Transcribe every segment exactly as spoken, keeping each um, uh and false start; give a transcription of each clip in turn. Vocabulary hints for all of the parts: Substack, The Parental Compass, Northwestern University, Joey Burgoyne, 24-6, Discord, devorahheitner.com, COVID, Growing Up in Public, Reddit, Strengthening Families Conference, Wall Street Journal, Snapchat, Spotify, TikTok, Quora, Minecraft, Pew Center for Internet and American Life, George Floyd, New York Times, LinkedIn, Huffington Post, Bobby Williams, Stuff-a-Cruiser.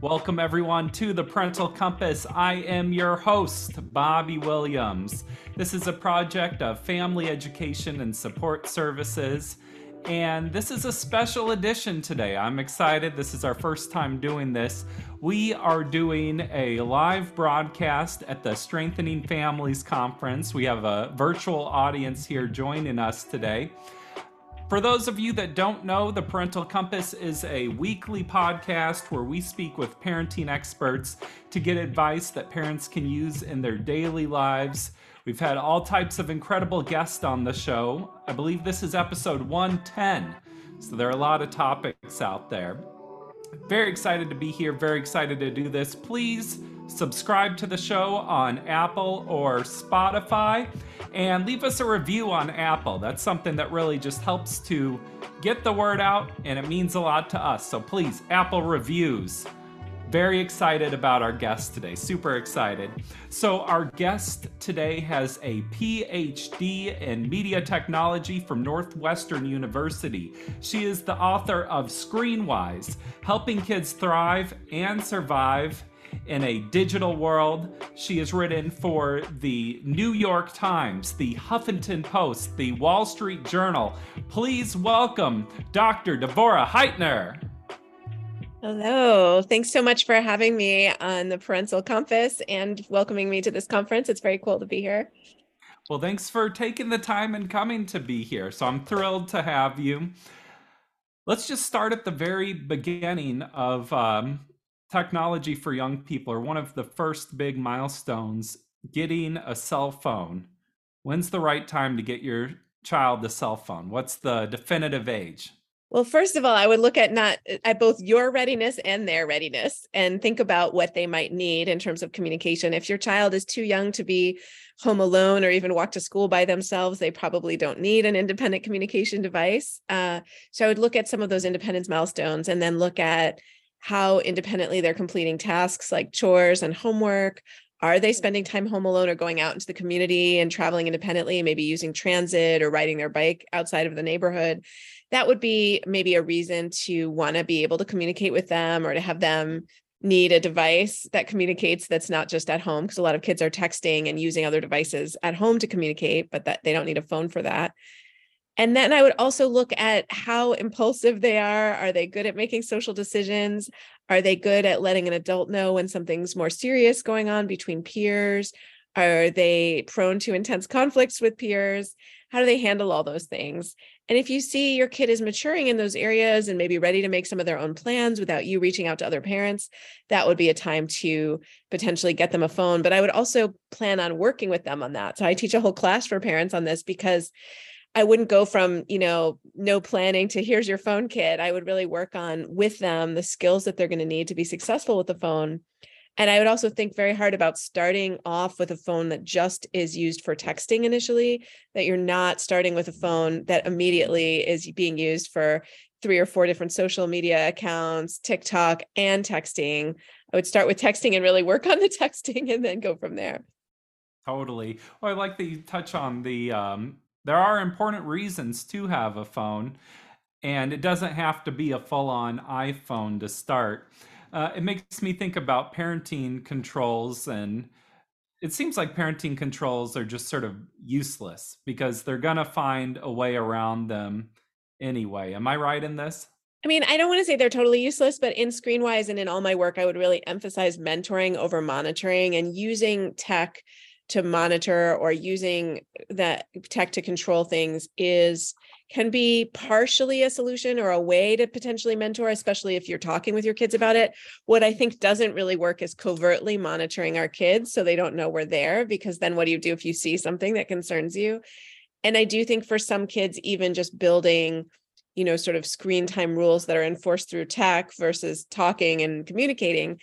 Welcome, everyone, to The Parental Compass. I am your host, Bobby Williams. This is a project of Family Education and Support Services, and this is a special edition today. I'm excited. This is our first time doing this. We are doing a live broadcast at the Strengthening Families Conference. We have a virtual audience here joining us today. For those of you that don't know, The Parental Compass is a weekly podcast where we speak with parenting experts to get advice that parents can use in their daily lives. We've had all types of incredible guests on the show. I believe this is episode one ten, so there are a lot of topics out there. Very excited to be here, very excited to do this. Please subscribe to the show on Apple or Spotify and leave us a review on Apple. That's something that really just helps to get the word out, and it means a lot to us. So please, Apple reviews. Very excited about our guest today, super excited. So our guest today has a P H D in media technology from Northwestern University. She is the author of Screenwise, Helping Kids Thrive and Survive in a Digital World. She has written for the New York Times, the Huffington Post, the Wall Street Journal. Please welcome Doctor Devorah Heitner. Hello, thanks so much for having me on The Parental Compass and welcoming me to this conference. It's very cool to be here. Well, thanks for taking the time and coming to be here. So I'm thrilled to have you. Let's just start at the very beginning of um, technology for young people, or one of the first big milestones, getting a cell phone. When's the right time to get your child the cell phone? What's the definitive age? Well, first of all, I would look at not at both your readiness and their readiness and think about what they might need in terms of communication. If your child is too young to be home alone or even walk to school by themselves, they probably don't need an independent communication device. Uh, so I would look at some of those independence milestones and then look at how independently they're completing tasks like chores and homework. Are they spending time home alone or going out into the community and traveling independently, maybe using transit or riding their bike outside of the neighborhood? That would be maybe a reason to want to be able to communicate with them or to have them need a device that communicates that's not just at home, because a lot of kids are texting and using other devices at home to communicate, but that they don't need a phone for that. And then I would also look at how impulsive they are. Are they good at making social decisions? Are they good at letting an adult know when something's more serious going on between peers? Are they prone to intense conflicts with peers? How do they handle all those things? And if you see your kid is maturing in those areas and maybe ready to make some of their own plans without you reaching out to other parents, that would be a time to potentially get them a phone. But I would also plan on working with them on that. So I teach a whole class for parents on this, because I wouldn't go from, you know, no planning to here's your phone, kid. I would really work on with them the skills that they're going to need to be successful with the phone. And I would also think very hard about starting off with a phone that just is used for texting initially, that you're not starting with a phone that immediately is being used for three or four different social media accounts, TikTok, and texting. I would start with texting and really work on the texting and then go from there. Totally. Well, I like that you touch on the, um, there are important reasons to have a phone, and it doesn't have to be a full-on iPhone to start. Uh, it makes me think about parenting controls, and it seems like parenting controls are just sort of useless because they're going to find a way around them anyway. Am I right in this? I mean, I don't want to say they're totally useless, but in Screenwise and in all my work, I would really emphasize mentoring over monitoring and using tech to monitor or using that tech to control things is can be partially a solution or a way to potentially mentor, especially if you're talking with your kids about it. What I think doesn't really work is covertly monitoring our kids so they don't know we're there, because then what do you do if you see something that concerns you? And I do think for some kids, even just building, you know, sort of screen time rules that are enforced through tech versus talking and communicating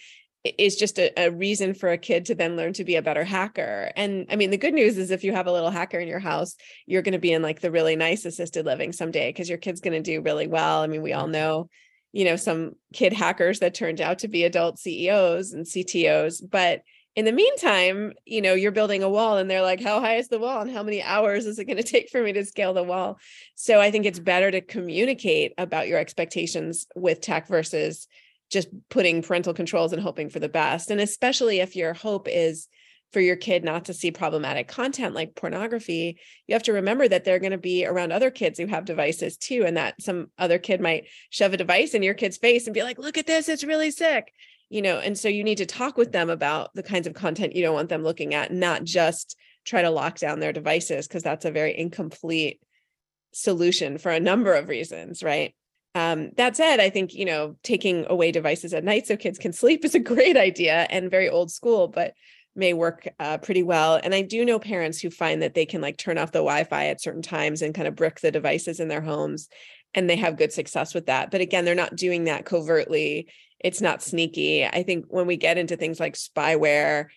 is just a, a reason for a kid to then learn to be a better hacker. And I mean, the good news is if you have a little hacker in your house, you're going to be in like the really nice assisted living someday because your kid's going to do really well. I mean, we all know, you know, some kid hackers that turned out to be adult C E Os and C T Os, but in the meantime, you know, you're building a wall and they're like, how high is the wall and how many hours is it going to take for me to scale the wall? So I think it's better to communicate about your expectations with tech versus just putting parental controls and hoping for the best. And especially if your hope is for your kid not to see problematic content like pornography, you have to remember that they're going to be around other kids who have devices too. And that some other kid might shove a device in your kid's face and be like, look at this, it's really sick. You know, and so you need to talk with them about the kinds of content you don't want them looking at, not just try to lock down their devices, because that's a very incomplete solution for a number of reasons, right? Um, that said, I think, you know, taking away devices at night so kids can sleep is a great idea and very old school, but may work uh, pretty well. And I do know parents who find that they can like turn off the Wi-Fi at certain times and kind of brick the devices in their homes, and they have good success with that. But again, they're not doing that covertly. It's not sneaky. I think when we get into things like spyware,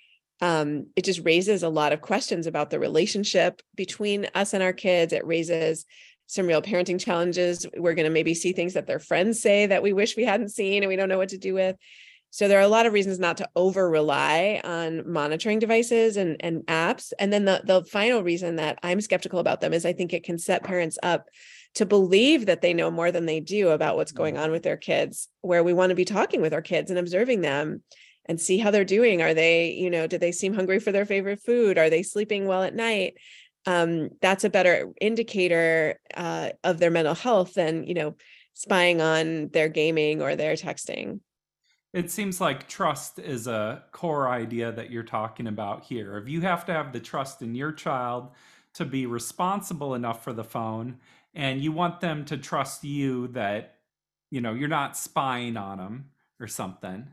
um, it just raises a lot of questions about the relationship between us and our kids. It raises some real parenting challenges. We're going to maybe see things that their friends say that we wish we hadn't seen and we don't know what to do with. So there are a lot of reasons not to over rely on monitoring devices and, and apps. And then the, the final reason that I'm skeptical about them is I think it can set parents up to believe that they know more than they do about what's going on with their kids, where we want to be talking with our kids and observing them and see how they're doing. Are they, you know, do they seem hungry for their favorite food? Are they sleeping well at night? Um, that's a better indicator uh, of their mental health than, you know, spying on their gaming or their texting. It seems like trust is a core idea that you're talking about here. If you have to have the trust in your child to be responsible enough for the phone, and you want them to trust you that, you know, you're not spying on them or something.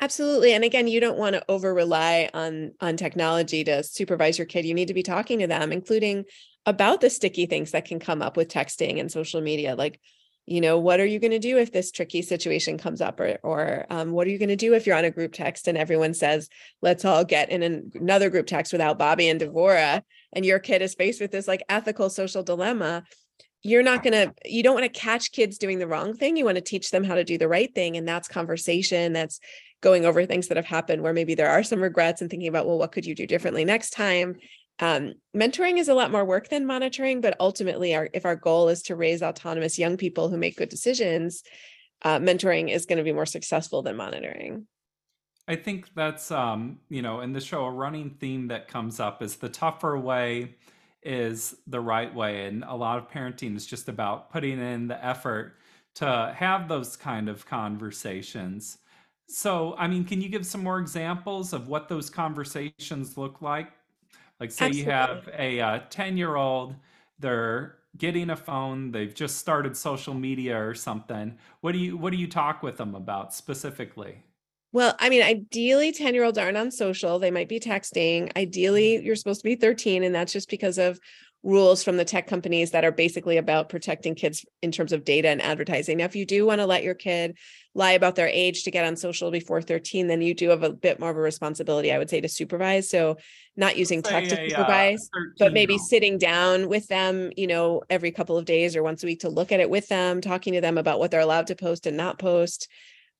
Absolutely. And again, you don't want to over rely on, on technology to supervise your kid. You need to be talking to them, including about the sticky things that can come up with texting and social media. Like, you know, what are you going to do if this tricky situation comes up? Or, or um, what are you going to do if you're on a group text and everyone says, let's all get in an, another group text without Bobby and Devorah, and your kid is faced with this like ethical social dilemma? You're not going to, you don't want to catch kids doing the wrong thing. You want to teach them how to do the right thing. And that's conversation. That's going over things that have happened where maybe there are some regrets and thinking about, well, what could you do differently next time? Um, mentoring is a lot more work than monitoring, but ultimately our, if our goal is to raise autonomous young people who make good decisions, uh, mentoring is going to be more successful than monitoring. I think that's, um, you know, in the show, a running theme that comes up is the tougher way is the right way. And a lot of parenting is just about putting in the effort to have those kind of conversations. So, I mean, can you give some more examples of what those conversations look like? Like, say Absolutely. You have a uh, ten-year-old, they're getting a phone, they've just started social media or something. What do you, what do you talk with them about specifically? Well, I mean, ideally ten-year-olds aren't on social. They might be texting. Ideally, you're supposed to be thirteen, and that's just because of rules from the tech companies that are basically about protecting kids in terms of data and advertising. Now, if you do want to let your kid lie about their age to get on social before thirteen, then you do have a bit more of a responsibility, I would say, to supervise. So not using tech to supervise, uh, but maybe sitting down with them, you know, every couple of days or once a week to look at it with them, talking to them about what they're allowed to post and not post.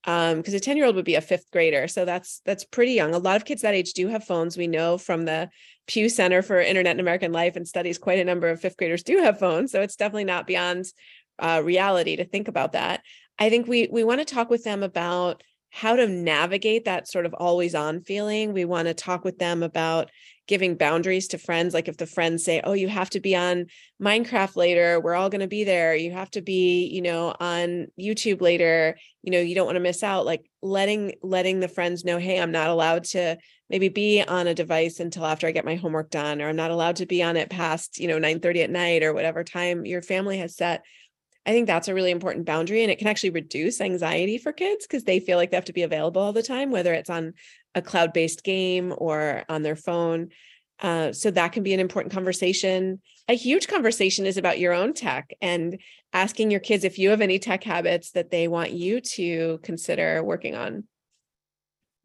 Um, because a ten-year-old would be a fifth grader. So that's that's pretty young. A lot of kids that age do have phones. We know from the Pew Center for Internet and American Life and studies, quite a number of fifth graders do have phones. So it's definitely not beyond uh, reality to think about that. I think we we want to talk with them about how to navigate that sort of always on feeling. We want to talk with them about giving boundaries to friends. Like if the friends say, oh, you have to be on Minecraft later, we're all going to be there. You have to be, you know, on YouTube later, you know, you don't want to miss out. Like letting, letting the friends know, hey, I'm not allowed to maybe be on a device until after I get my homework done, or I'm not allowed to be on it past, you know, nine thirty at night or whatever time your family has set. I think that's a really important boundary, and it can actually reduce anxiety for kids because they feel like they have to be available all the time, whether it's on a cloud-based game or on their phone. Uh, so that can be an important conversation. A huge conversation is about your own tech and asking your kids if you have any tech habits that they want you to consider working on.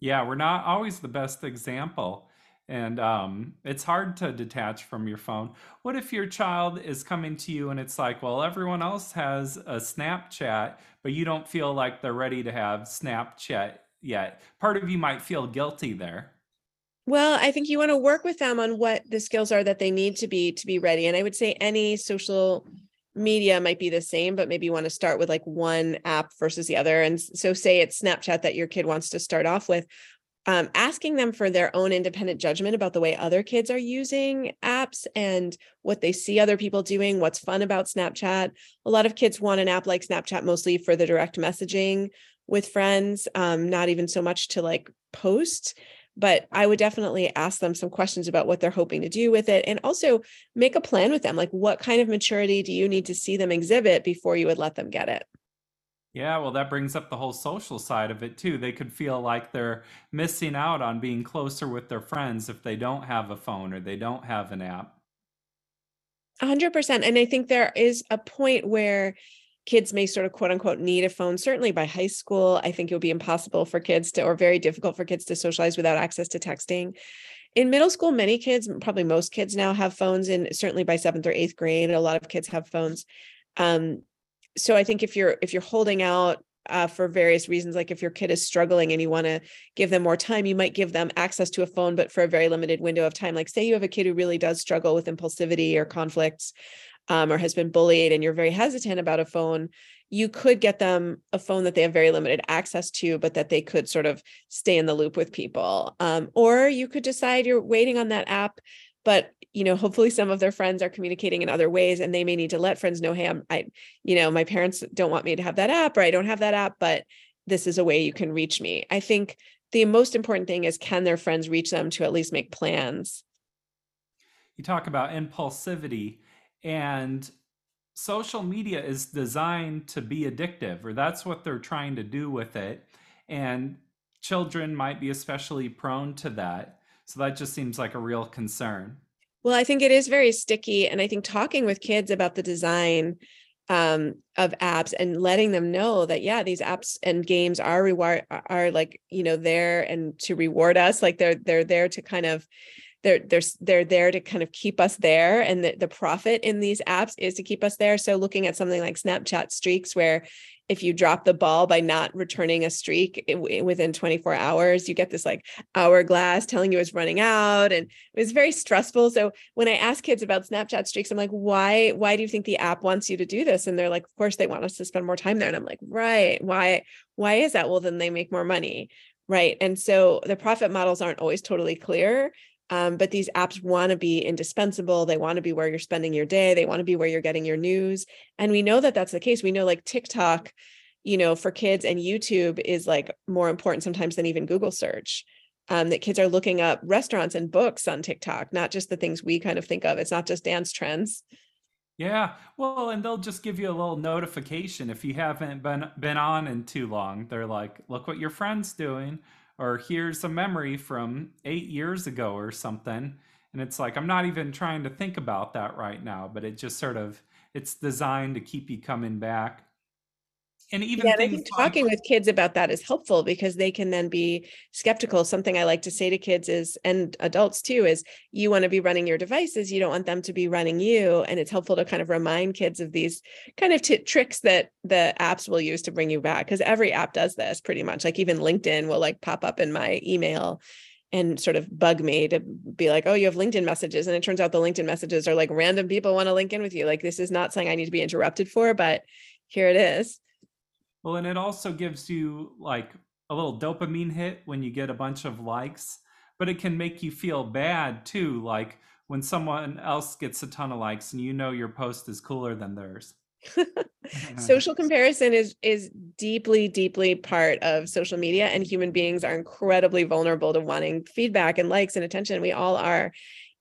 Yeah, we're not always the best example. And um, it's hard to detach from your phone. What if your child is coming to you and it's like, well, everyone else has a Snapchat, but you don't feel like they're ready to have Snapchat yet? Part of you might feel guilty there. Well, I think you want to work with them on what the skills are that they need to be to be ready. And I would say any social media might be the same, but maybe you want to start with like one app versus the other. And so say it's Snapchat that your kid wants to start off with. Um, asking them for their own independent judgment about the way other kids are using apps and what they see other people doing, what's fun about Snapchat. A lot of kids want an app like Snapchat mostly for the direct messaging with friends, um, not even so much to like post. But I would definitely ask them some questions about what they're hoping to do with it, and also make a plan with them. Like, what kind of maturity do you need to see them exhibit before you would let them get it? Yeah, well, that brings up the whole social side of it too. They could feel like they're missing out on being closer with their friends if they don't have a phone or they don't have an app. one hundred percent. And I think there is a point where kids may sort of quote unquote need a phone. Certainly by high school, I think it would be impossible for kids to, or very difficult for kids to socialize without access to texting. In middle school, many kids, probably most kids now have phones, and certainly by seventh or eighth grade, a lot of kids have phones. Um, So I think if you're if you're holding out uh, for various reasons, like if your kid is struggling and you want to give them more time, you might give them access to a phone, but for a very limited window of time. Like say you have a kid who really does struggle with impulsivity or conflicts um, or has been bullied, and you're very hesitant about a phone, you could get them a phone that they have very limited access to, but that they could sort of stay in the loop with people. Um, or you could decide you're waiting on that app, but you know, hopefully some of their friends are communicating in other ways, and they may need to let friends know, hey, I'm, I, you know, my parents don't want me to have that app, or I don't have that app, but this is a way you can reach me. I think the most important thing is, can their friends reach them to at least make plans? You talk about impulsivity, and social media is designed to be addictive, or that's what they're trying to do with it. And children might be especially prone to that. So that just seems like a real concern. Well, I think it is very sticky. And I think talking with kids about the design um, of apps and letting them know that, yeah, these apps and games are reward are like, you know, there and to reward us, like they're they're there to kind of they're they're they're there to kind of keep us there. And the, the profit in these apps is to keep us there. So looking at something like Snapchat streaks, where if you drop the ball by not returning a streak within twenty-four hours, you get this like hourglass telling you it's running out. And it was very stressful. So when I ask kids about Snapchat streaks, I'm like, why, why do you think the app wants you to do this? And they're like, of course they want us to spend more time there. And I'm like, right. Why, why is that? Well, then they make more money. Right. And so the profit models aren't always totally clear. Um, but these apps want to be indispensable. They want to be where you're spending your day. They want to be where you're getting your news. And we know that that's the case. We know like TikTok, you know, for kids, and YouTube is like more important sometimes than even Google search, um, that kids are looking up restaurants and books on TikTok, not just the things we kind of think of. It's not just dance trends. Yeah. Well, and they'll just give you a little notification if you haven't been, been on in too long. They're like, look what your friend's doing, or here's a memory from eight years ago or something. And it's like, I'm not even trying to think about that right now, but it just sort of, it's designed to keep you coming back. And even yeah, and I think like- talking with kids about that is helpful, because they can then be skeptical. Something I like to say to kids is, and adults too, is you want to be running your devices. You don't want them to be running you. And it's helpful to kind of remind kids of these kind of t- tricks that the apps will use to bring you back. Because every app does this pretty much. Like even LinkedIn will like pop up in my email and sort of bug me to be like, oh, you have LinkedIn messages. And it turns out the LinkedIn messages are like random people want to link in with you. Like this is not something I need to be interrupted for, but here it is. Well, and it also gives you like a little dopamine hit when you get a bunch of likes, but it can make you feel bad too. Like when someone else gets a ton of likes and you know your post is cooler than theirs. Social comparison is, is deeply, deeply part of social media, and human beings are incredibly vulnerable to wanting feedback and likes and attention. We all are.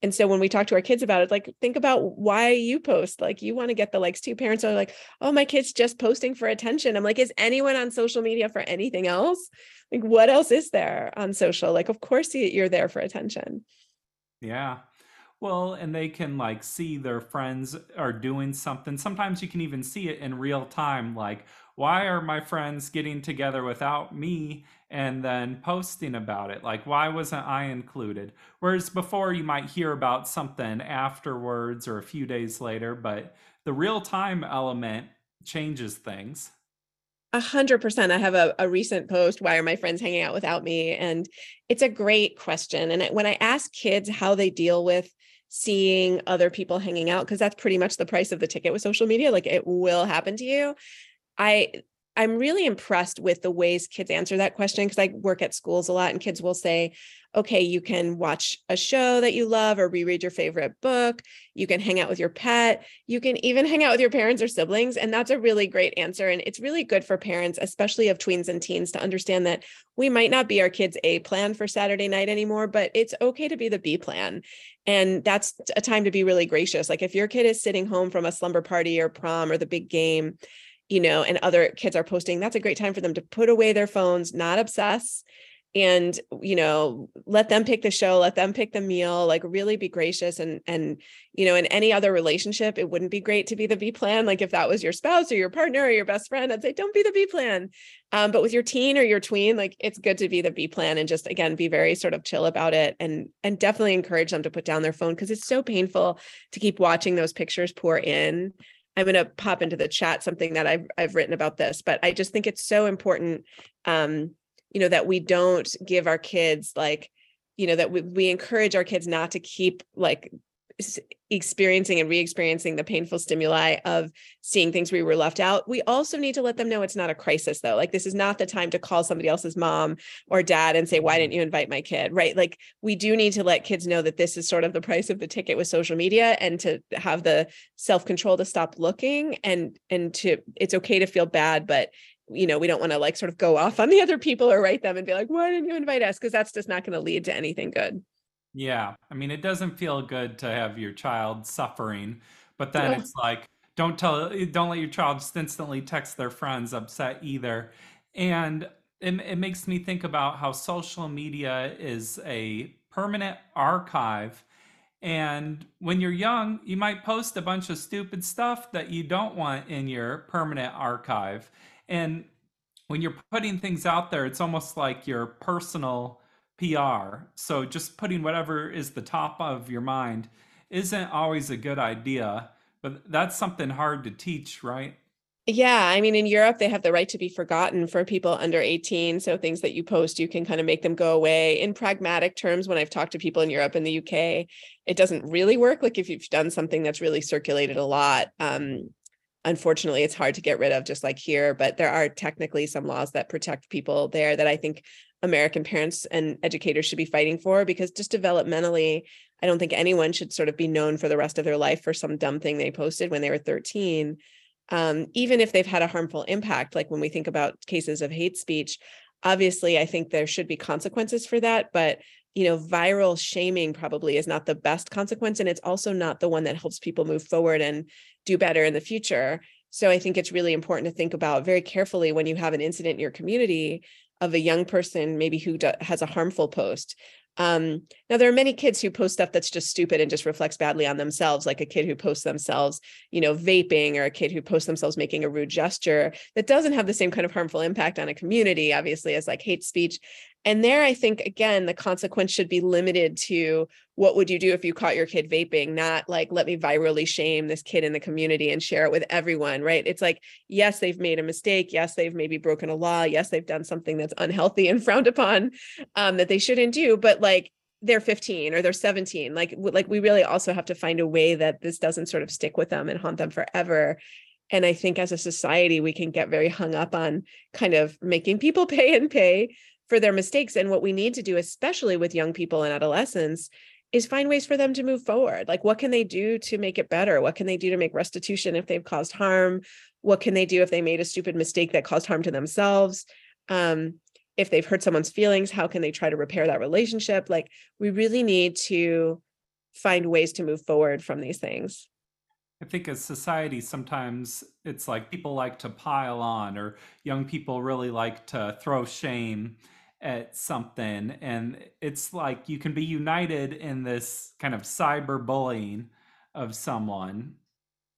And so when we talk to our kids about it, like, think about why you post, like you want to get the likes too. Parents are like, oh, my kid's just posting for attention. I'm like, is anyone on social media for anything else? Like, what else is there on social? Like, of course you're there for attention. Yeah. Well, and they can like see their friends are doing something. Sometimes you can even see it in real time, like why are my friends getting together without me and then posting about it? Like, why wasn't I included? Whereas before, you might hear about something afterwards or a few days later, but the real-time element changes things. A hundred percent. I have a, a recent post, why are my friends hanging out without me? And it's a great question. And when I ask kids how they deal with seeing other people hanging out, because that's pretty much the price of the ticket with social media, like it will happen to you. I, I'm really impressed with the ways kids answer that question, because I work at schools a lot and kids will say, okay, you can watch a show that you love or reread your favorite book. You can hang out with your pet. You can even hang out with your parents or siblings. And that's a really great answer. And it's really good for parents, especially of tweens and teens, to understand that we might not be our kids' A plan for Saturday night anymore, but it's okay to be the B plan. And that's a time to be really gracious. Like if your kid is sitting home from a slumber party or prom or the big game, you know, and other kids are posting, that's a great time for them to put away their phones, not obsess, and, you know, let them pick the show, let them pick the meal, like really be gracious. And, and, you know, in any other relationship, it wouldn't be great to be the B plan. Like if that was your spouse or your partner or your best friend, I'd say, don't be the B plan. Um, but with your teen or your tween, like it's good to be the B plan and just, again, be very sort of chill about it, and, and definitely encourage them to put down their phone, because it's so painful to keep watching those pictures pour in. I'm going to pop into the chat something that I've I've written about this, but I just think it's so important, um, you know, that we don't give our kids, like, you know, that we, we encourage our kids not to keep like experiencing and re-experiencing the painful stimuli of seeing things we were left out. We also need to let them know it's not a crisis, though. Like this is not the time to call somebody else's mom or dad and say, why didn't you invite my kid? Right? Like we do need to let kids know that this is sort of the price of the ticket with social media, and to have the self-control to stop looking, and, and to, it's okay to feel bad, but you know, we don't want to like sort of go off on the other people or write them and be like, why didn't you invite us? Because that's just not going to lead to anything good. Yeah. I mean, it doesn't feel good to have your child suffering, but then no. It's like, don't tell, don't let your child just instantly text their friends upset either. And it, it makes me think about how social media is a permanent archive. And when you're young, you might post a bunch of stupid stuff that you don't want in your permanent archive. And when you're putting things out there, it's almost like your personal P R. So just putting whatever is the top of your mind isn't always a good idea, but that's something hard to teach, right? Yeah. I mean, in Europe, they have the right to be forgotten for people under eighteen. So things that you post, you can kind of make them go away. In pragmatic terms, when I've talked to people in Europe and the U K, it doesn't really work. Like if you've done something that's really circulated a lot, um, unfortunately, it's hard to get rid of, just like here, but there are technically some laws that protect people there that I think American parents and educators should be fighting for, because just developmentally, I don't think anyone should sort of be known for the rest of their life for some dumb thing they posted when they were thirteen, um, even if they've had a harmful impact. Like when we think about cases of hate speech, obviously, I think there should be consequences for that, but you know, viral shaming probably is not the best consequence, and it's also not the one that helps people move forward and do better in the future. So I think it's really important to think about very carefully when you have an incident in your community of a young person, maybe who do, has a harmful post. Um, now, there are many kids who post stuff that's just stupid and just reflects badly on themselves, like a kid who posts themselves, you know, vaping, or a kid who posts themselves making a rude gesture that doesn't have the same kind of harmful impact on a community, obviously, as like hate speech. And there, I think, again, the consequence should be limited to what would you do if you caught your kid vaping, not like, let me virally shame this kid in the community and share it with everyone, right? It's like, yes, they've made a mistake. Yes, they've maybe broken a law. Yes, they've done something that's unhealthy and frowned upon um, that they shouldn't do. But like, they're fifteen or they're seventeen. Like, like we really also have to find a way that this doesn't sort of stick with them and haunt them forever. And I think as a society, we can get very hung up on kind of making people pay and pay for their mistakes. And what we need to do, especially with young people and adolescents, is find ways for them to move forward. Like, what can they do to make it better? What can they do to make restitution if they've caused harm? What can they do if they made a stupid mistake that caused harm to themselves? Um, if they've hurt someone's feelings, how can they try to repair that relationship? Like, we really need to find ways to move forward from these things. I think as society, sometimes it's like people like to pile on, or young people really like to throw shame at something. And it's like you can be united in this kind of cyberbullying of someone,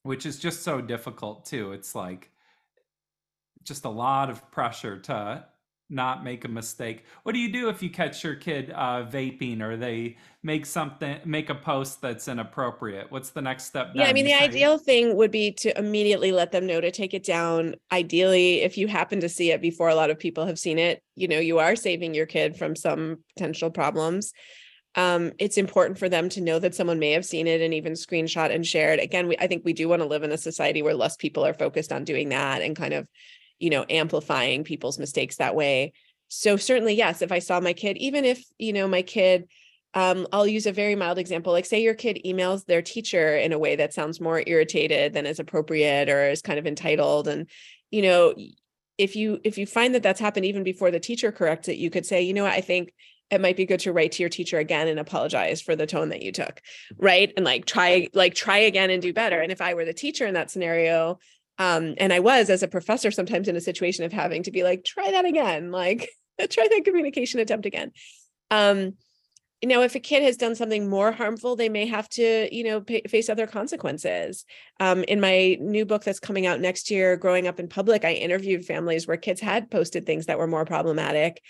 which is just so difficult too. It's like, just a lot of pressure to not make a mistake. What do you do if you catch your kid uh, vaping, or they make something, make a post that's inappropriate? What's the next step? Yeah, I mean, the ideal thing would be to immediately let them know to take it down. Ideally, if you happen to see it before a lot of people have seen it, you know, you are saving your kid from some potential problems. Um, it's important for them to know that someone may have seen it and even screenshot and shared. Again, we, I think we do want to live in a society where less people are focused on doing that and kind of, you know, amplifying people's mistakes that way. So certainly, yes, if I saw my kid, even if, you know, my kid, um, I'll use a very mild example, like say your kid emails their teacher in a way that sounds more irritated than is appropriate or is kind of entitled. And, you know, if you, if you find that that's happened even before the teacher corrects it, you could say, you know, I think it might be good to write to your teacher again and apologize for the tone that you took, right? And like try, like try again and do better. And if I were the teacher in that scenario, um, and I was as a professor sometimes in a situation of having to be like, try that again, like try that communication attempt again. Um, you know, if a kid has done something more harmful, they may have to, you know, pay, face other consequences. Um, in my new book that's coming out next year, Growing Up in Public, I interviewed families where kids had posted things that were more problematic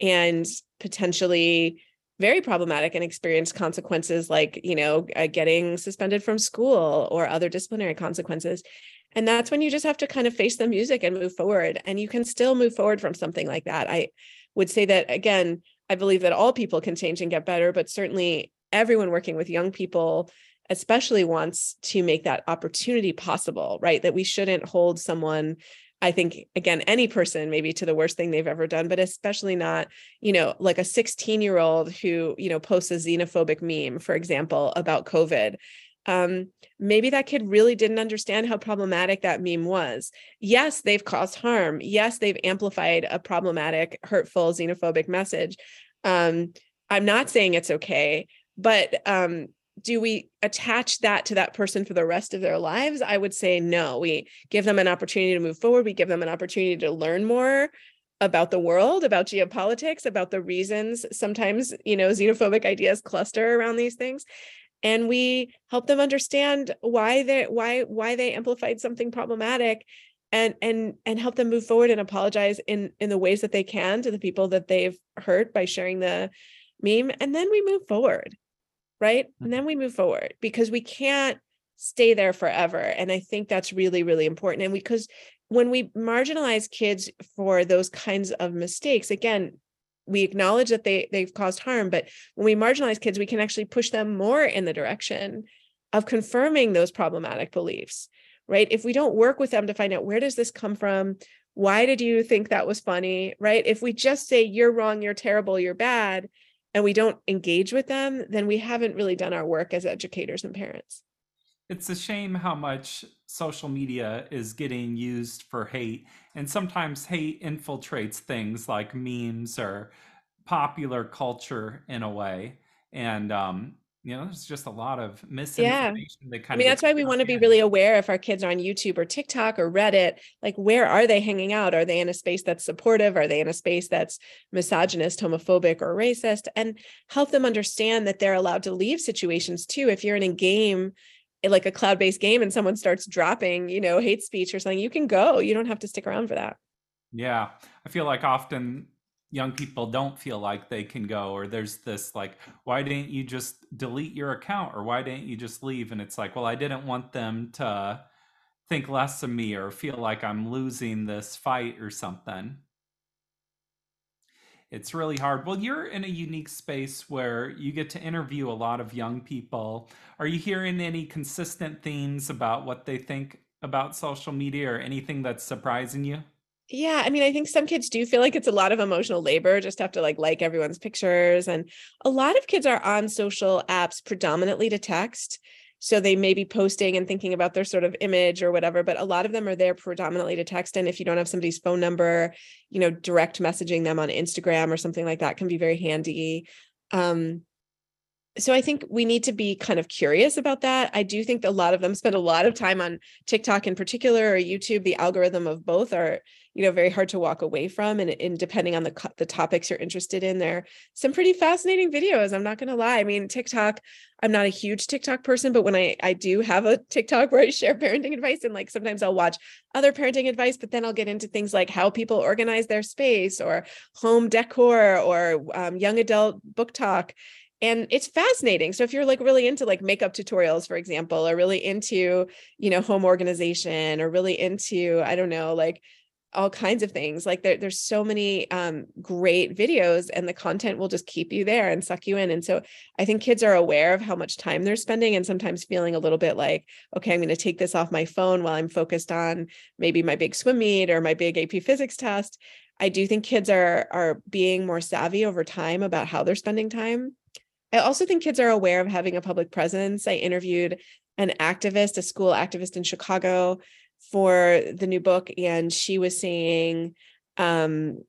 and potentially very problematic, and experienced consequences like, you know, uh, getting suspended from school or other disciplinary consequences. And that's when you just have to kind of face the music and move forward. And you can still move forward from something like that. I would say that, again, I believe that all people can change and get better, but certainly everyone working with young people especially wants to make that opportunity possible, right? That we shouldn't hold someone, I think, again, any person maybe to the worst thing they've ever done, but especially not, you know, like a sixteen-year-old who, you know, posts a xenophobic meme, for example, about COVID. Um, maybe that kid really didn't understand how problematic that meme was. Yes, they've caused harm. Yes, they've amplified a problematic, hurtful, xenophobic message. Um, I'm not saying it's okay, but um, do we attach that to that person for the rest of their lives? I would say no. We give them an opportunity to move forward. We give them an opportunity to learn more about the world, about geopolitics, about the reasons sometimes, you know, xenophobic ideas cluster around these things. And we help them understand why they why why they amplified something problematic, and and and help them move forward and apologize in in the ways that they can to the people that they've hurt by sharing the meme. And then we move forward. Right. And then we move forward, because we can't stay there forever. And I think that's really, really important. And because when we marginalize kids for those kinds of mistakes, again, we acknowledge that they, they've caused harm, but when we marginalize kids, we can actually push them more in the direction of confirming those problematic beliefs, right? If we don't work with them to find out, where does this come from? Why did you think that was funny, right? If we just say, you're wrong, you're terrible, you're bad, and we don't engage with them, then we haven't really done our work as educators and parents. It's a shame how much social media is getting used for hate. And sometimes hate infiltrates things like memes or popular culture in a way. And, um, you know, there's just a lot of misinformation. Yeah. That kind I mean, of that's why we want to be really aware if our kids are on YouTube or TikTok or Reddit, like, where are they hanging out? Are they in a space that's supportive? Are they in a space that's misogynist, homophobic, or racist? And help them understand that they're allowed to leave situations too. If you're in a game, like a cloud-based game, and someone starts dropping, you know, hate speech or something, you can go. You don't have to stick around for that. Yeah. I feel like often young people don't feel like they can go, or there's this like, why didn't you just delete your account, or why didn't you just leave? And it's like, well, I didn't want them to think less of me or feel like I'm losing this fight or something. It's really hard. Well, you're in a unique space where you get to interview a lot of young people. Are you hearing any consistent themes about what they think about social media, or anything that's surprising you? Yeah. I mean, I think some kids do feel like it's a lot of emotional labor, just have to like, like everyone's pictures. And a lot of kids are on social apps predominantly to text. So they may be posting and thinking about their sort of image or whatever, but a lot of them are there predominantly to text. And if you don't have somebody's phone number, you know, direct messaging them on Instagram or something like that can be very handy. Um, So I think we need to be kind of curious about that. I do think that a lot of them spend a lot of time on TikTok in particular, or YouTube. The algorithm of both are, you know, very hard to walk away from. And, and depending on the the topics you're interested in, there are some pretty fascinating videos. I'm not going to lie. I mean, TikTok, I'm not a huge TikTok person, but when I, I do have a TikTok where I share parenting advice, and like sometimes I'll watch other parenting advice, but then I'll get into things like how people organize their space or home decor or um, young adult book talk. And it's fascinating. So if you're like really into like makeup tutorials, for example, or really into, you know, home organization, or really into, I don't know, like all kinds of things, like there, there's so many um, great videos, and the content will just keep you there and suck you in. And so I think kids are aware of how much time they're spending, and sometimes feeling a little bit like, okay, I'm going to take this off my phone while I'm focused on maybe my big swim meet or my big A P physics test. I do think kids are are being more savvy over time about how they're spending time. I also think kids are aware of having a public presence. I interviewed an activist, a school activist in Chicago for the new book, and she was saying um,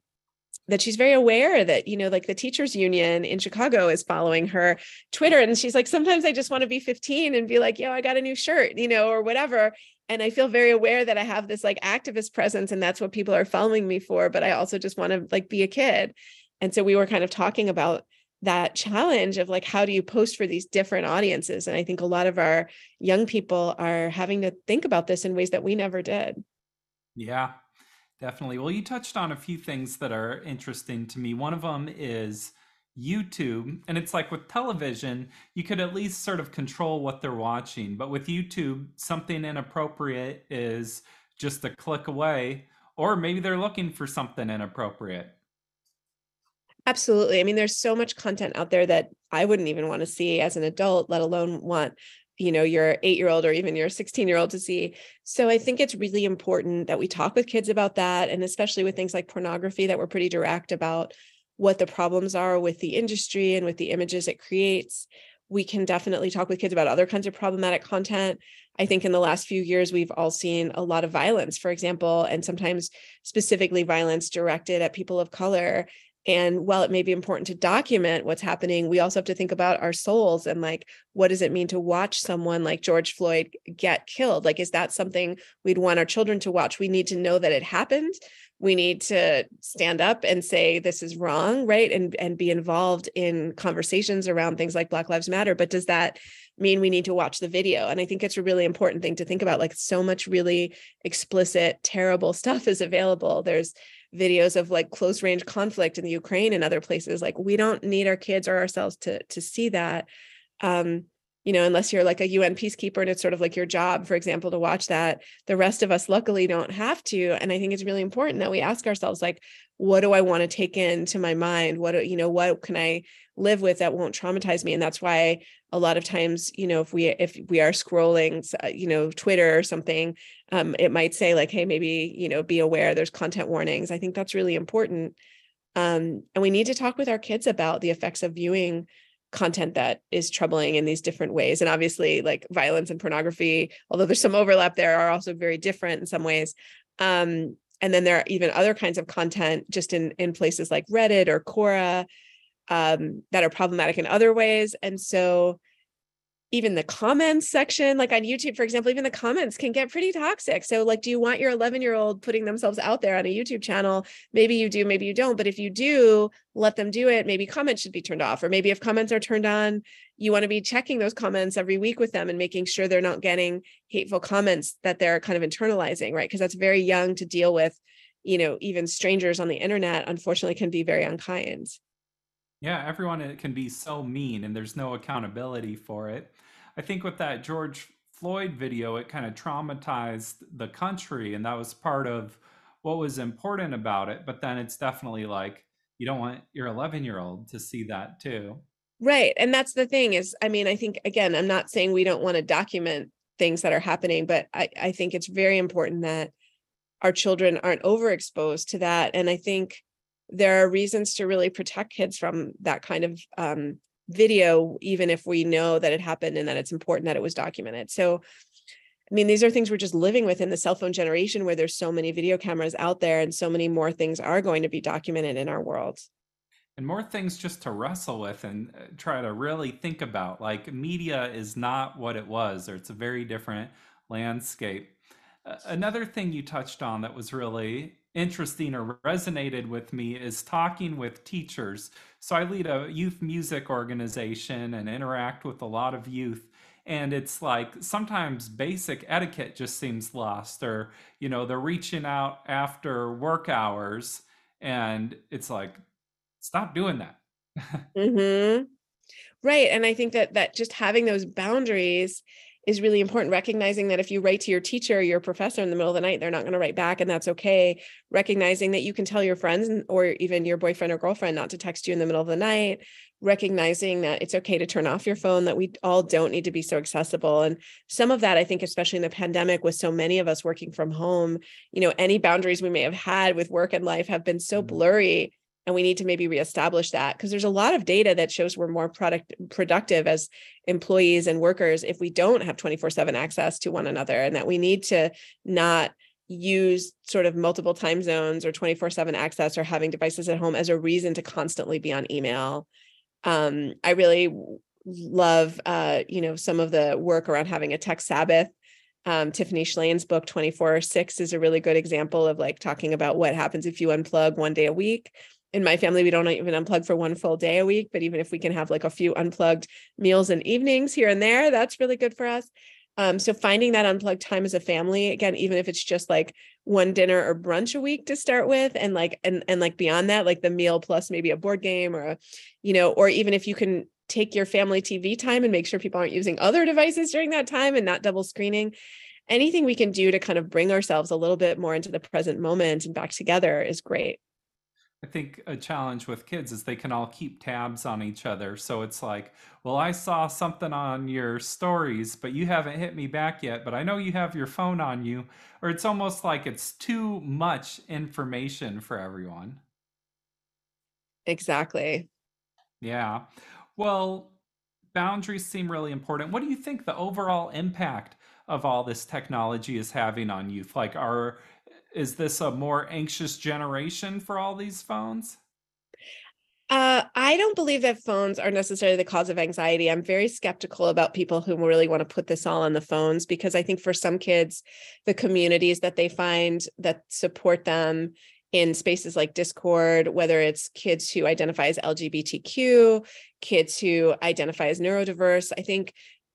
that she's very aware that, you know, like the teachers union in Chicago is following her Twitter. And she's like, sometimes I just want to be fifteen and be like, yo, I got a new shirt, you know, or whatever. And I feel very aware that I have this like activist presence, and that's what people are following me for. But I also just want to like be a kid. And so we were kind of talking about that challenge of like, how do you post for these different audiences? And I think a lot of our young people are having to think about this in ways that we never did. Yeah, definitely. Well, you touched on a few things that are interesting to me. One of them is YouTube. And it's like with television, you could at least sort of control what they're watching. But with YouTube, something inappropriate is just a click away, or maybe they're looking for something inappropriate. Absolutely. I mean, there's so much content out there that I wouldn't even want to see as an adult, let alone want, you know, your eight-year-old or even your sixteen-year-old to see. So I think it's really important that we talk with kids about that, and especially with things like pornography, that we're pretty direct about what the problems are with the industry and with the images it creates. We can definitely talk with kids about other kinds of problematic content. I think in the last few years, we've all seen a lot of violence, for example, and sometimes specifically violence directed at people of color. And while it may be important to document what's happening, we also have to think about our souls and like, what does it mean to watch someone like George Floyd get killed? Like, is that something we'd want our children to watch? We need to know that it happened. We need to stand up and say, this is wrong, right? And, and be involved in conversations around things like Black Lives Matter. But does that mean we need to watch the video? And I think it's a really important thing to think about. Like, so much really explicit, terrible stuff is available. There's videos of like close range conflict in the Ukraine and other places. Like, we don't need our kids or ourselves to, to see that, um, you know, unless you're like a U N peacekeeper and it's sort of like your job, for example, to watch that. The rest of us luckily don't have to. And I think it's really important that we ask ourselves, like, what do I want to take into my mind? What, do, you know, what can I live with that won't traumatize me? And that's why a lot of times, you know, if we, if we are scrolling, you know, Twitter or something, um, it might say like, hey, maybe, you know, be aware there's content warnings. I think that's really important. Um, and we need to talk with our kids about the effects of viewing content that is troubling in these different ways. And obviously like violence and pornography, although there's some overlap, there are also very different in some ways. Um, and then there are even other kinds of content just in, in places like Reddit or Quora um, that are problematic in other ways. And so even the comments section, like on YouTube, for example, even the comments can get pretty toxic. So like, do you want your eleven year old putting themselves out there on a YouTube channel? Maybe you do, maybe you don't. But if you do, let them do it. Maybe comments should be turned off. Or maybe if comments are turned on, you want to be checking those comments every week with them and making sure they're not getting hateful comments that they're kind of internalizing, right? Because that's very young to deal with, you know, even strangers on the internet, unfortunately, can be very unkind. Yeah, everyone can be so mean, and there's no accountability for it. I think with that George Floyd video, it kind of traumatized the country, and that was part of what was important about it. But then it's definitely like, you don't want your eleven year old to see that too. Right. And that's the thing is, I mean, I think, again, I'm not saying we don't want to document things that are happening, but I, I think it's very important that our children aren't overexposed to that. And I think there are reasons to really protect kids from that kind of um, video, even if we know that it happened and that it's important that it was documented. So, I mean, these are things we're just living with in the cell phone generation where there's so many video cameras out there and so many more things are going to be documented in our world. and more things just to wrestle with and try to really think about. Like, media is not what it was, or it's a very different landscape. Uh, another thing you touched on that was really interesting or resonated with me is talking with teachers. So I lead a youth music organization and interact with a lot of youth. And it's like sometimes basic etiquette just seems lost, or, you know, they're reaching out after work hours and it's like, stop doing that. Mm-hmm. Right. And I think that that just having those boundaries is really important, recognizing that if you write to your teacher or your professor in the middle of the night, they're not going to write back, and that's okay. Recognizing that you can tell your friends or even your boyfriend or girlfriend not to text you in the middle of the night, recognizing that it's okay to turn off your phone, that we all don't need to be so accessible. And some of that, I think, especially in the pandemic with so many of us working from home, you know, any boundaries we may have had with work and life have been so blurry. And we need to maybe reestablish that, because there's a lot of data that shows we're more product productive as employees and workers if we don't have twenty-four seven access to one another, and that we need to not use sort of multiple time zones or twenty-four seven access or having devices at home as a reason to constantly be on email. Um, I really love, uh, you know, some of the work around having a tech Sabbath. Um, Tiffany Schlane's book, twenty-four six, is a really good example of like talking about what happens if you unplug one day a week. In my family, we don't even unplug for one full day a week, but even if we can have like a few unplugged meals and evenings here and there, that's really good for us. Um, so finding that unplugged time as a family, again, even if it's just like one dinner or brunch a week to start with, and like, and, and like beyond that, like the meal plus maybe a board game or, a, you know, or even if you can take your family T V time and make sure people aren't using other devices during that time and not double screening. Anything we can do to kind of bring ourselves a little bit more into the present moment and back together is great. I think a challenge with kids is they can all keep tabs on each other. So it's like, well, I saw something on your stories, but you haven't hit me back yet, but I know you have your phone on you. Or it's almost like it's too much information for everyone. Exactly. Yeah. Well, boundaries seem really important. What do you think the overall impact of all this technology is having on youth? Like, are Is this a more anxious generation for all these phones? Uh, I don't believe that phones are necessarily the cause of anxiety. I'm very skeptical about people who really want to put this all on the phones, because I think for some kids, the communities that they find that support them in spaces like Discord, whether it's kids who identify as L G B T Q, kids who identify as neurodiverse, I think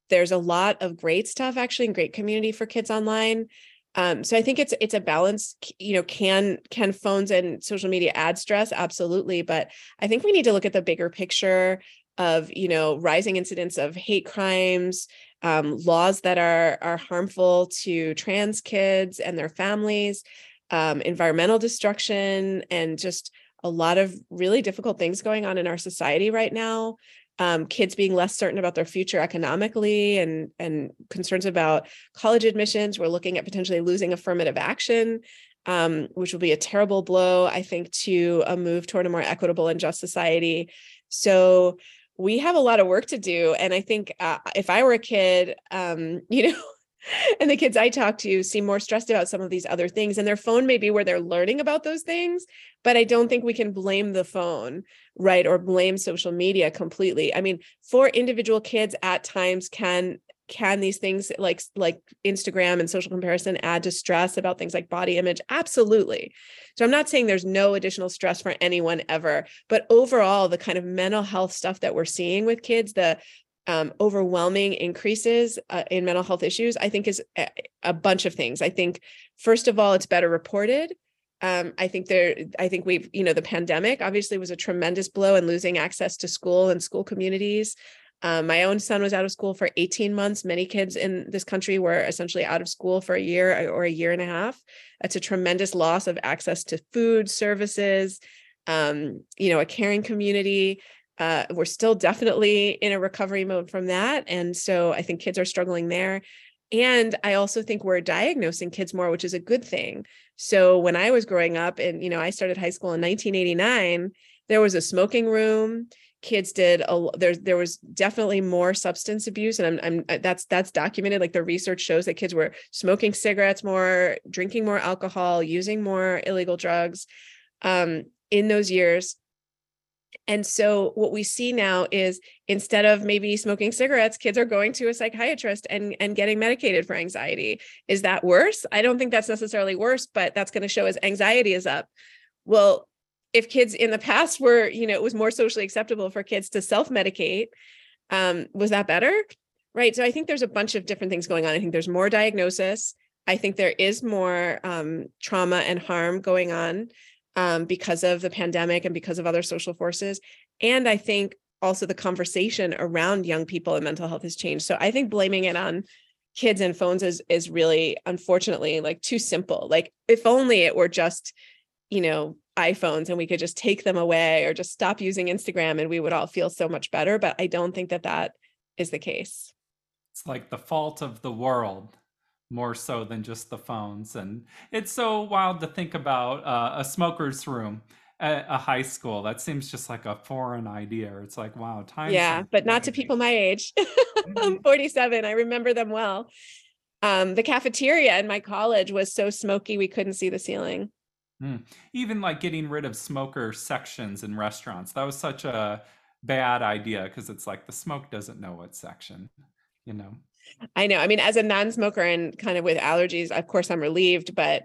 there's a lot of great stuff actually and great community for kids online. Um, so I think it's it's a balance, you know, can can phones and social media add stress? Absolutely. But I think we need to look at the bigger picture of, you know, rising incidents of hate crimes, um, laws that are are harmful to trans kids and their families, um, environmental destruction, and just a lot of really difficult things going on in our society right now. Um, kids being less certain about their future economically, and, and concerns about college admissions. We're looking at potentially losing affirmative action, um, which will be a terrible blow, I think, to a move toward a more equitable and just society. So we have a lot of work to do. And I think uh, if I were a kid, um, you know, and the kids I talk to seem more stressed about some of these other things, and their phone may be where they're learning about those things, but I don't think we can blame the phone, right? Or blame social media completely. I mean, for individual kids at times, can, can these things like, like Instagram and social comparison add to stress about things like body image? Absolutely. So I'm not saying there's no additional stress for anyone ever, but overall the kind of mental health stuff that we're seeing with kids, the Um, overwhelming increases uh, in mental health issues, I think is a, a bunch of things. I think, first of all, it's better reported. Um, I think there, I think we've, you know, the pandemic obviously was a tremendous blow, and losing access to school and school communities. Um, my own son was out of school for eighteen months. Many kids in this country were essentially out of school for a year or a year and a half. That's a tremendous loss of access to food, services, um, you know, a caring community. Uh, we're still definitely in a recovery mode from that. And so I think kids are struggling there. And I also think we're diagnosing kids more, which is a good thing. So when I was growing up, and, you know, I started high school in nineteen eighty-nine, there was a smoking room. Kids did a, there, there was definitely more substance abuse. And I'm, I'm, that's, that's documented. Like, the research shows that kids were smoking cigarettes more, drinking more alcohol, using more illegal drugs, um, in those years. And so what we see now is instead of maybe smoking cigarettes, kids are going to a psychiatrist and, and getting medicated for anxiety. Is that worse? I don't think that's necessarily worse, but that's going to show as anxiety is up. Well, if kids in the past were, you know, it was more socially acceptable for kids to self-medicate, um, was that better? Right. So I think there's a bunch of different things going on. I think there's more diagnosis. I think there is more um, trauma and harm going on. Um, because of the pandemic and because of other social forces. And I think also the conversation around young people and mental health has changed. So I think blaming it on kids and phones is, is really, unfortunately, like too simple. Like if only it were just, you know, iPhones and we could just take them away or just stop using Instagram and we would all feel so much better. But I don't think that that is the case. It's like the fault of the world, more so than just the phones. And it's so wild to think about uh, a smoker's room at a high school. That seems just like a foreign idea. It's like, wow, time. Yeah, but not to people my age. I'm forty-seven. I remember them well. Um, the cafeteria in my college was so smoky, we couldn't see the ceiling. Mm. Even like getting rid of smoker sections in restaurants. That was such a bad idea because it's like the smoke doesn't know what section, you know. I know. I mean, as a non-smoker and kind of with allergies, of course, I'm relieved. But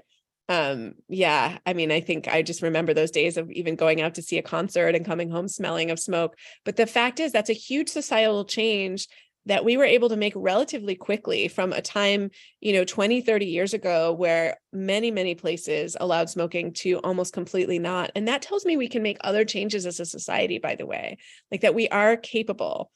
um, yeah, I mean, I think I just remember those days of even going out to see a concert and coming home smelling of smoke. But the fact is, that's a huge societal change that we were able to make relatively quickly from a time, you know, twenty, thirty years ago, where many, many places allowed smoking to almost completely not. And that tells me we can make other changes as a society, by the way, like that we are capable.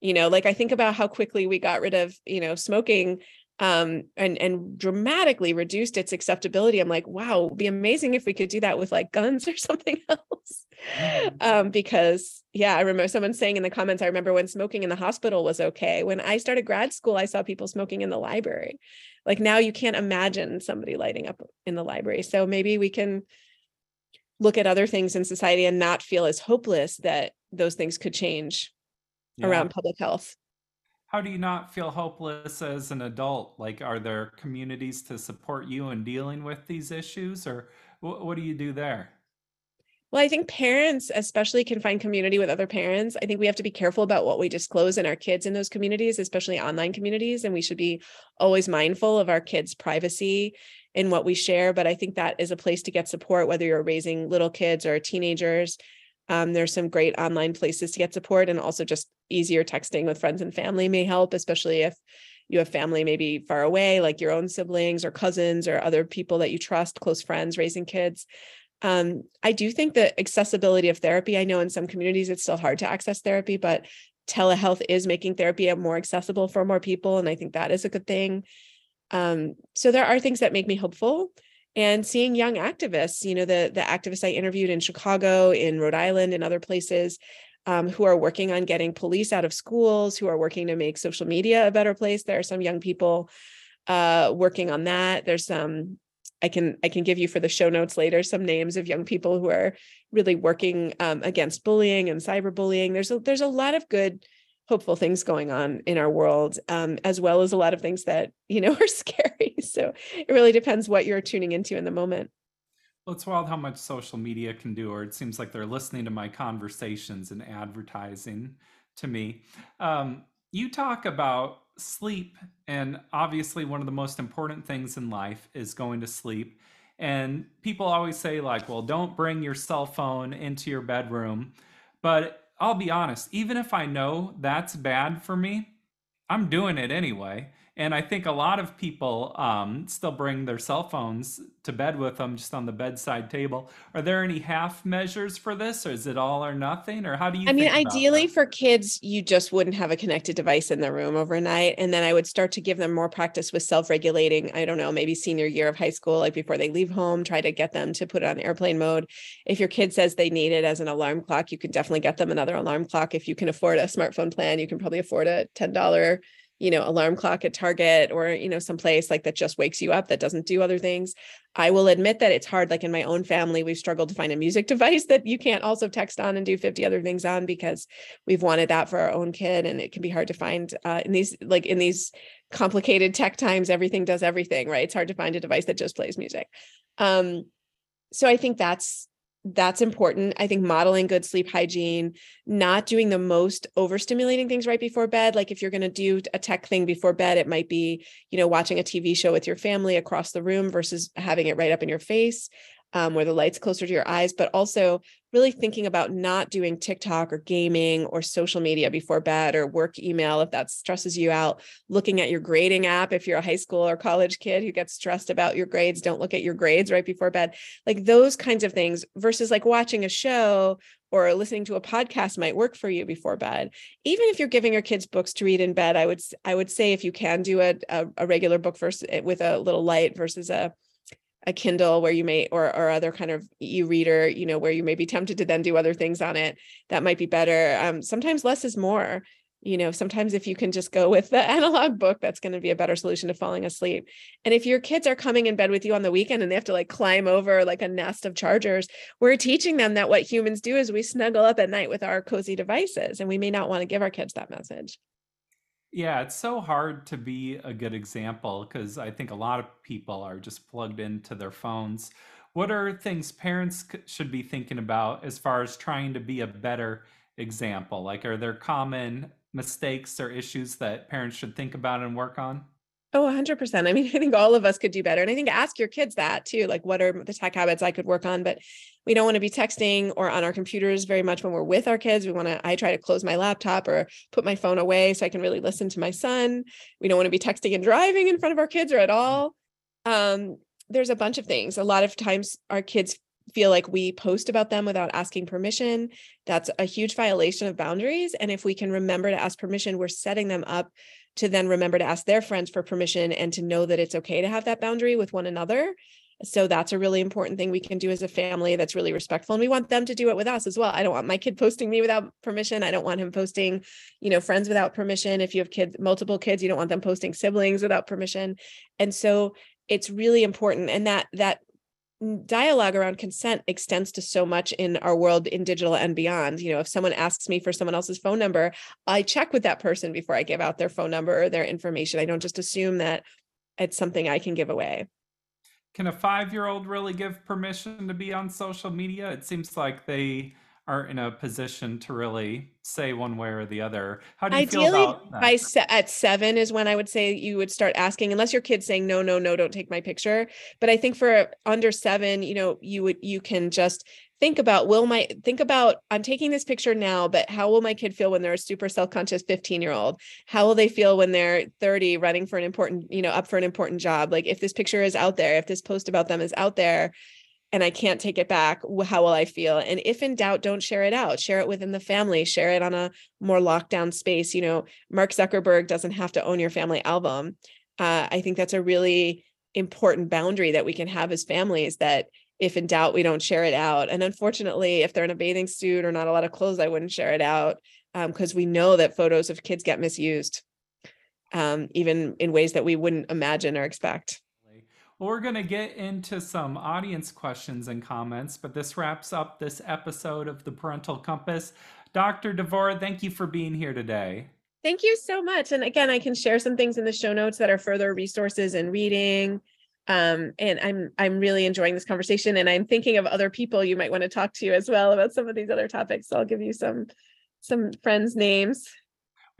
You know, like I think about how quickly we got rid of, you know, smoking um, and, and dramatically reduced its acceptability. I'm like, wow, it'd be amazing if we could do that with like guns or something else. Um, because yeah, I remember someone saying in the comments, I remember when smoking in the hospital was okay. When I started grad school, I saw people smoking in the library. Like now you can't imagine somebody lighting up in the library. So maybe we can look at other things in society and not feel as hopeless that those things could change. Yeah. Around public health. How do you not feel hopeless as an adult? Like, are there communities to support you in dealing with these issues, or wh- what do you do there? Well, I think parents especially can find community with other parents. I think we have to be careful about what we disclose in our kids in those communities, especially online communities. And we should be always mindful of our kids' privacy in what we share. But I think that is a place to get support, whether you're raising little kids or teenagers. Um, there's some great online places to get support, and also just easier texting with friends and family may help, especially if you have family maybe far away, like your own siblings or cousins or other people that you trust, close friends raising kids. Um, I do think the accessibility of therapy, I know in some communities it's still hard to access therapy, but telehealth is making therapy more accessible for more people. And I think that is a good thing. Um, so there are things that make me hopeful. And seeing young activists, you know, the, the activists I interviewed in Chicago, in Rhode Island, and other places um, who are working on getting police out of schools, who are working to make social media a better place. There are some young people uh, working on that. There's some, I can I can give you for the show notes later, some names of young people who are really working um, against bullying and cyberbullying. There's a, there's a lot of good, hopeful things going on in our world, um, as well as a lot of things that, you know, are scary. So it really depends what you're tuning into in the moment. Well, it's wild how much social media can do, or it seems like they're listening to my conversations and advertising to me. Um, you talk about sleep, and obviously one of the most important things in life is going to sleep. And people always say like, well, don't bring your cell phone into your bedroom. But I'll be honest, even if I know that's bad for me, I'm doing it anyway. And I think a lot of people um, still bring their cell phones to bed with them, just on the bedside table. Are there any half measures for this, or is it all or nothing? Or how do you I think mean, about ideally that? For kids, you just wouldn't have a connected device in the room overnight. And then I would start to give them more practice with self-regulating. I don't know, maybe senior year of high school, like before they leave home, try to get them to put it on airplane mode. If your kid says they need it as an alarm clock, you can definitely get them another alarm clock. If you can afford a smartphone plan, you can probably afford a ten dollars you know, alarm clock at Target or, you know, someplace like that just wakes you up, that doesn't do other things. I will admit that it's hard. Like in my own family, we've struggled to find a music device that you can't also text on and do fifty other things on, because we've wanted that for our own kid. And it can be hard to find uh, in these, like in these complicated tech times, everything does everything, right? It's hard to find a device that just plays music. Um, so I think that's that's important. I think modeling good sleep hygiene, not doing the most overstimulating things right before bed. Like if you're going to do a tech thing before bed, it might be, you know, watching a T V show with your family across the room versus having it right up in your face, um, where the light's closer to your eyes, but also really thinking about not doing TikTok or gaming or social media before bed or work email if that stresses you out. Looking at your grading app, if you're a high school or college kid who gets stressed about your grades, don't look at your grades right before bed. Like those kinds of things versus like watching a show or listening to a podcast might work for you before bed. Even if you're giving your kids books to read in bed, I would I would say if you can do a a, a regular book versus with a little light versus a a Kindle where you may, or, or other kind of e-reader, you know, where you may be tempted to then do other things on it, that might be better. Um, sometimes less is more, you know, sometimes if you can just go with the analog book, that's going to be a better solution to falling asleep. And if your kids are coming in bed with you on the weekend and they have to like climb over like a nest of chargers, we're teaching them that what humans do is we snuggle up at night with our cozy devices, and we may not want to give our kids that message. Yeah, it's so hard to be a good example because I think a lot of people are just plugged into their phones. What are things parents should be thinking about as far as trying to be a better example? Like, are there common mistakes or issues that parents should think about and work on? Oh, one hundred percent. I mean, I think all of us could do better. And I think ask your kids that too. Like, what are the tech habits I could work on? But we don't want to be texting or on our computers very much when we're with our kids. We want to, I try to close my laptop or put my phone away so I can really listen to my son. We don't want to be texting and driving in front of our kids or at all. Um, there's a bunch of things. A lot of times our kids feel like we post about them without asking permission. That's a huge violation of boundaries. And if we can remember to ask permission, we're setting them up to then remember to ask their friends for permission and to know that it's okay to have that boundary with one another. So that's a really important thing we can do as a family that's really respectful. And we want them to do it with us as well. I don't want my kid posting me without permission. I don't want him posting, you know, friends without permission. If you have kids, multiple kids, you don't want them posting siblings without permission. And so it's really important. And that, that dialogue around consent extends to so much in our world in digital and beyond. You know, if someone asks me for someone else's phone number, I check with that person before I give out their phone number or their information. I don't just assume that it's something I can give away. Can a five-year-old really give permission to be on social media? It seems like they aren't in a position to really say one way or the other. How do you Ideally, feel about that? By se- at seven is when I would say you would start asking, unless your kid's saying, no, no, no, don't take my picture. But I think for under seven, you know, you would, you can just think about, will my, think about, I'm taking this picture now, but how will my kid feel when they're a super self-conscious fifteen year old? How will they feel when they're thirty running for an important, you know, up for an important job? Like if this picture is out there, if this post about them is out there, and I can't take it back, how will I feel? And if in doubt, don't share it out. Share it within the family. Share it on a more lockdown space. You know, Mark Zuckerberg doesn't have to own your family album. Uh, I think that's a really important boundary that we can have as families, that if in doubt, we don't share it out. And unfortunately, if they're in a bathing suit or not a lot of clothes, I wouldn't share it out because um, we know that photos of kids get misused, um, even in ways that we wouldn't imagine or expect. Well, we're going to get into some audience questions and comments, but this wraps up this episode of The Parental Compass. Doctor Devorah, thank you for being here today. Thank you so much. And again, I can share some things in the show notes that are further resources and reading. Um, and I'm I'm really enjoying this conversation, and I'm thinking of other people you might want to talk to as well about some of these other topics. So I'll give you some some friends' names.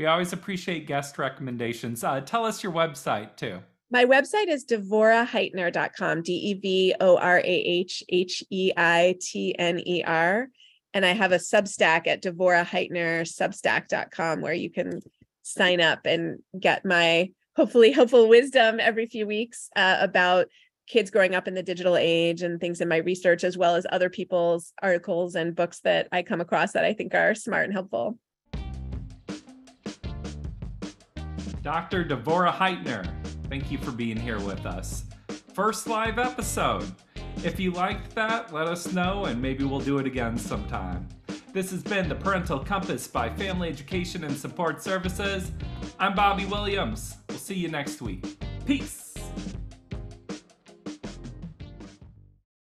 We always appreciate guest recommendations. Uh, tell us your website too. My website is devorah heitner dot com, D E V O R A H H E I T N E R. And I have a Substack at devorah heitner substack dot com where you can sign up and get my hopefully helpful wisdom every few weeks uh, about kids growing up in the digital age and things in my research, as well as other people's articles and books that I come across that I think are smart and helpful. Doctor Devorah Heitner, thank you for being here with us. First live episode. If you liked that, let us know and maybe we'll do it again sometime. This has been The Parental Compass by Family Education and Support Services. I'm Bobby Williams. We'll see you next week. Peace.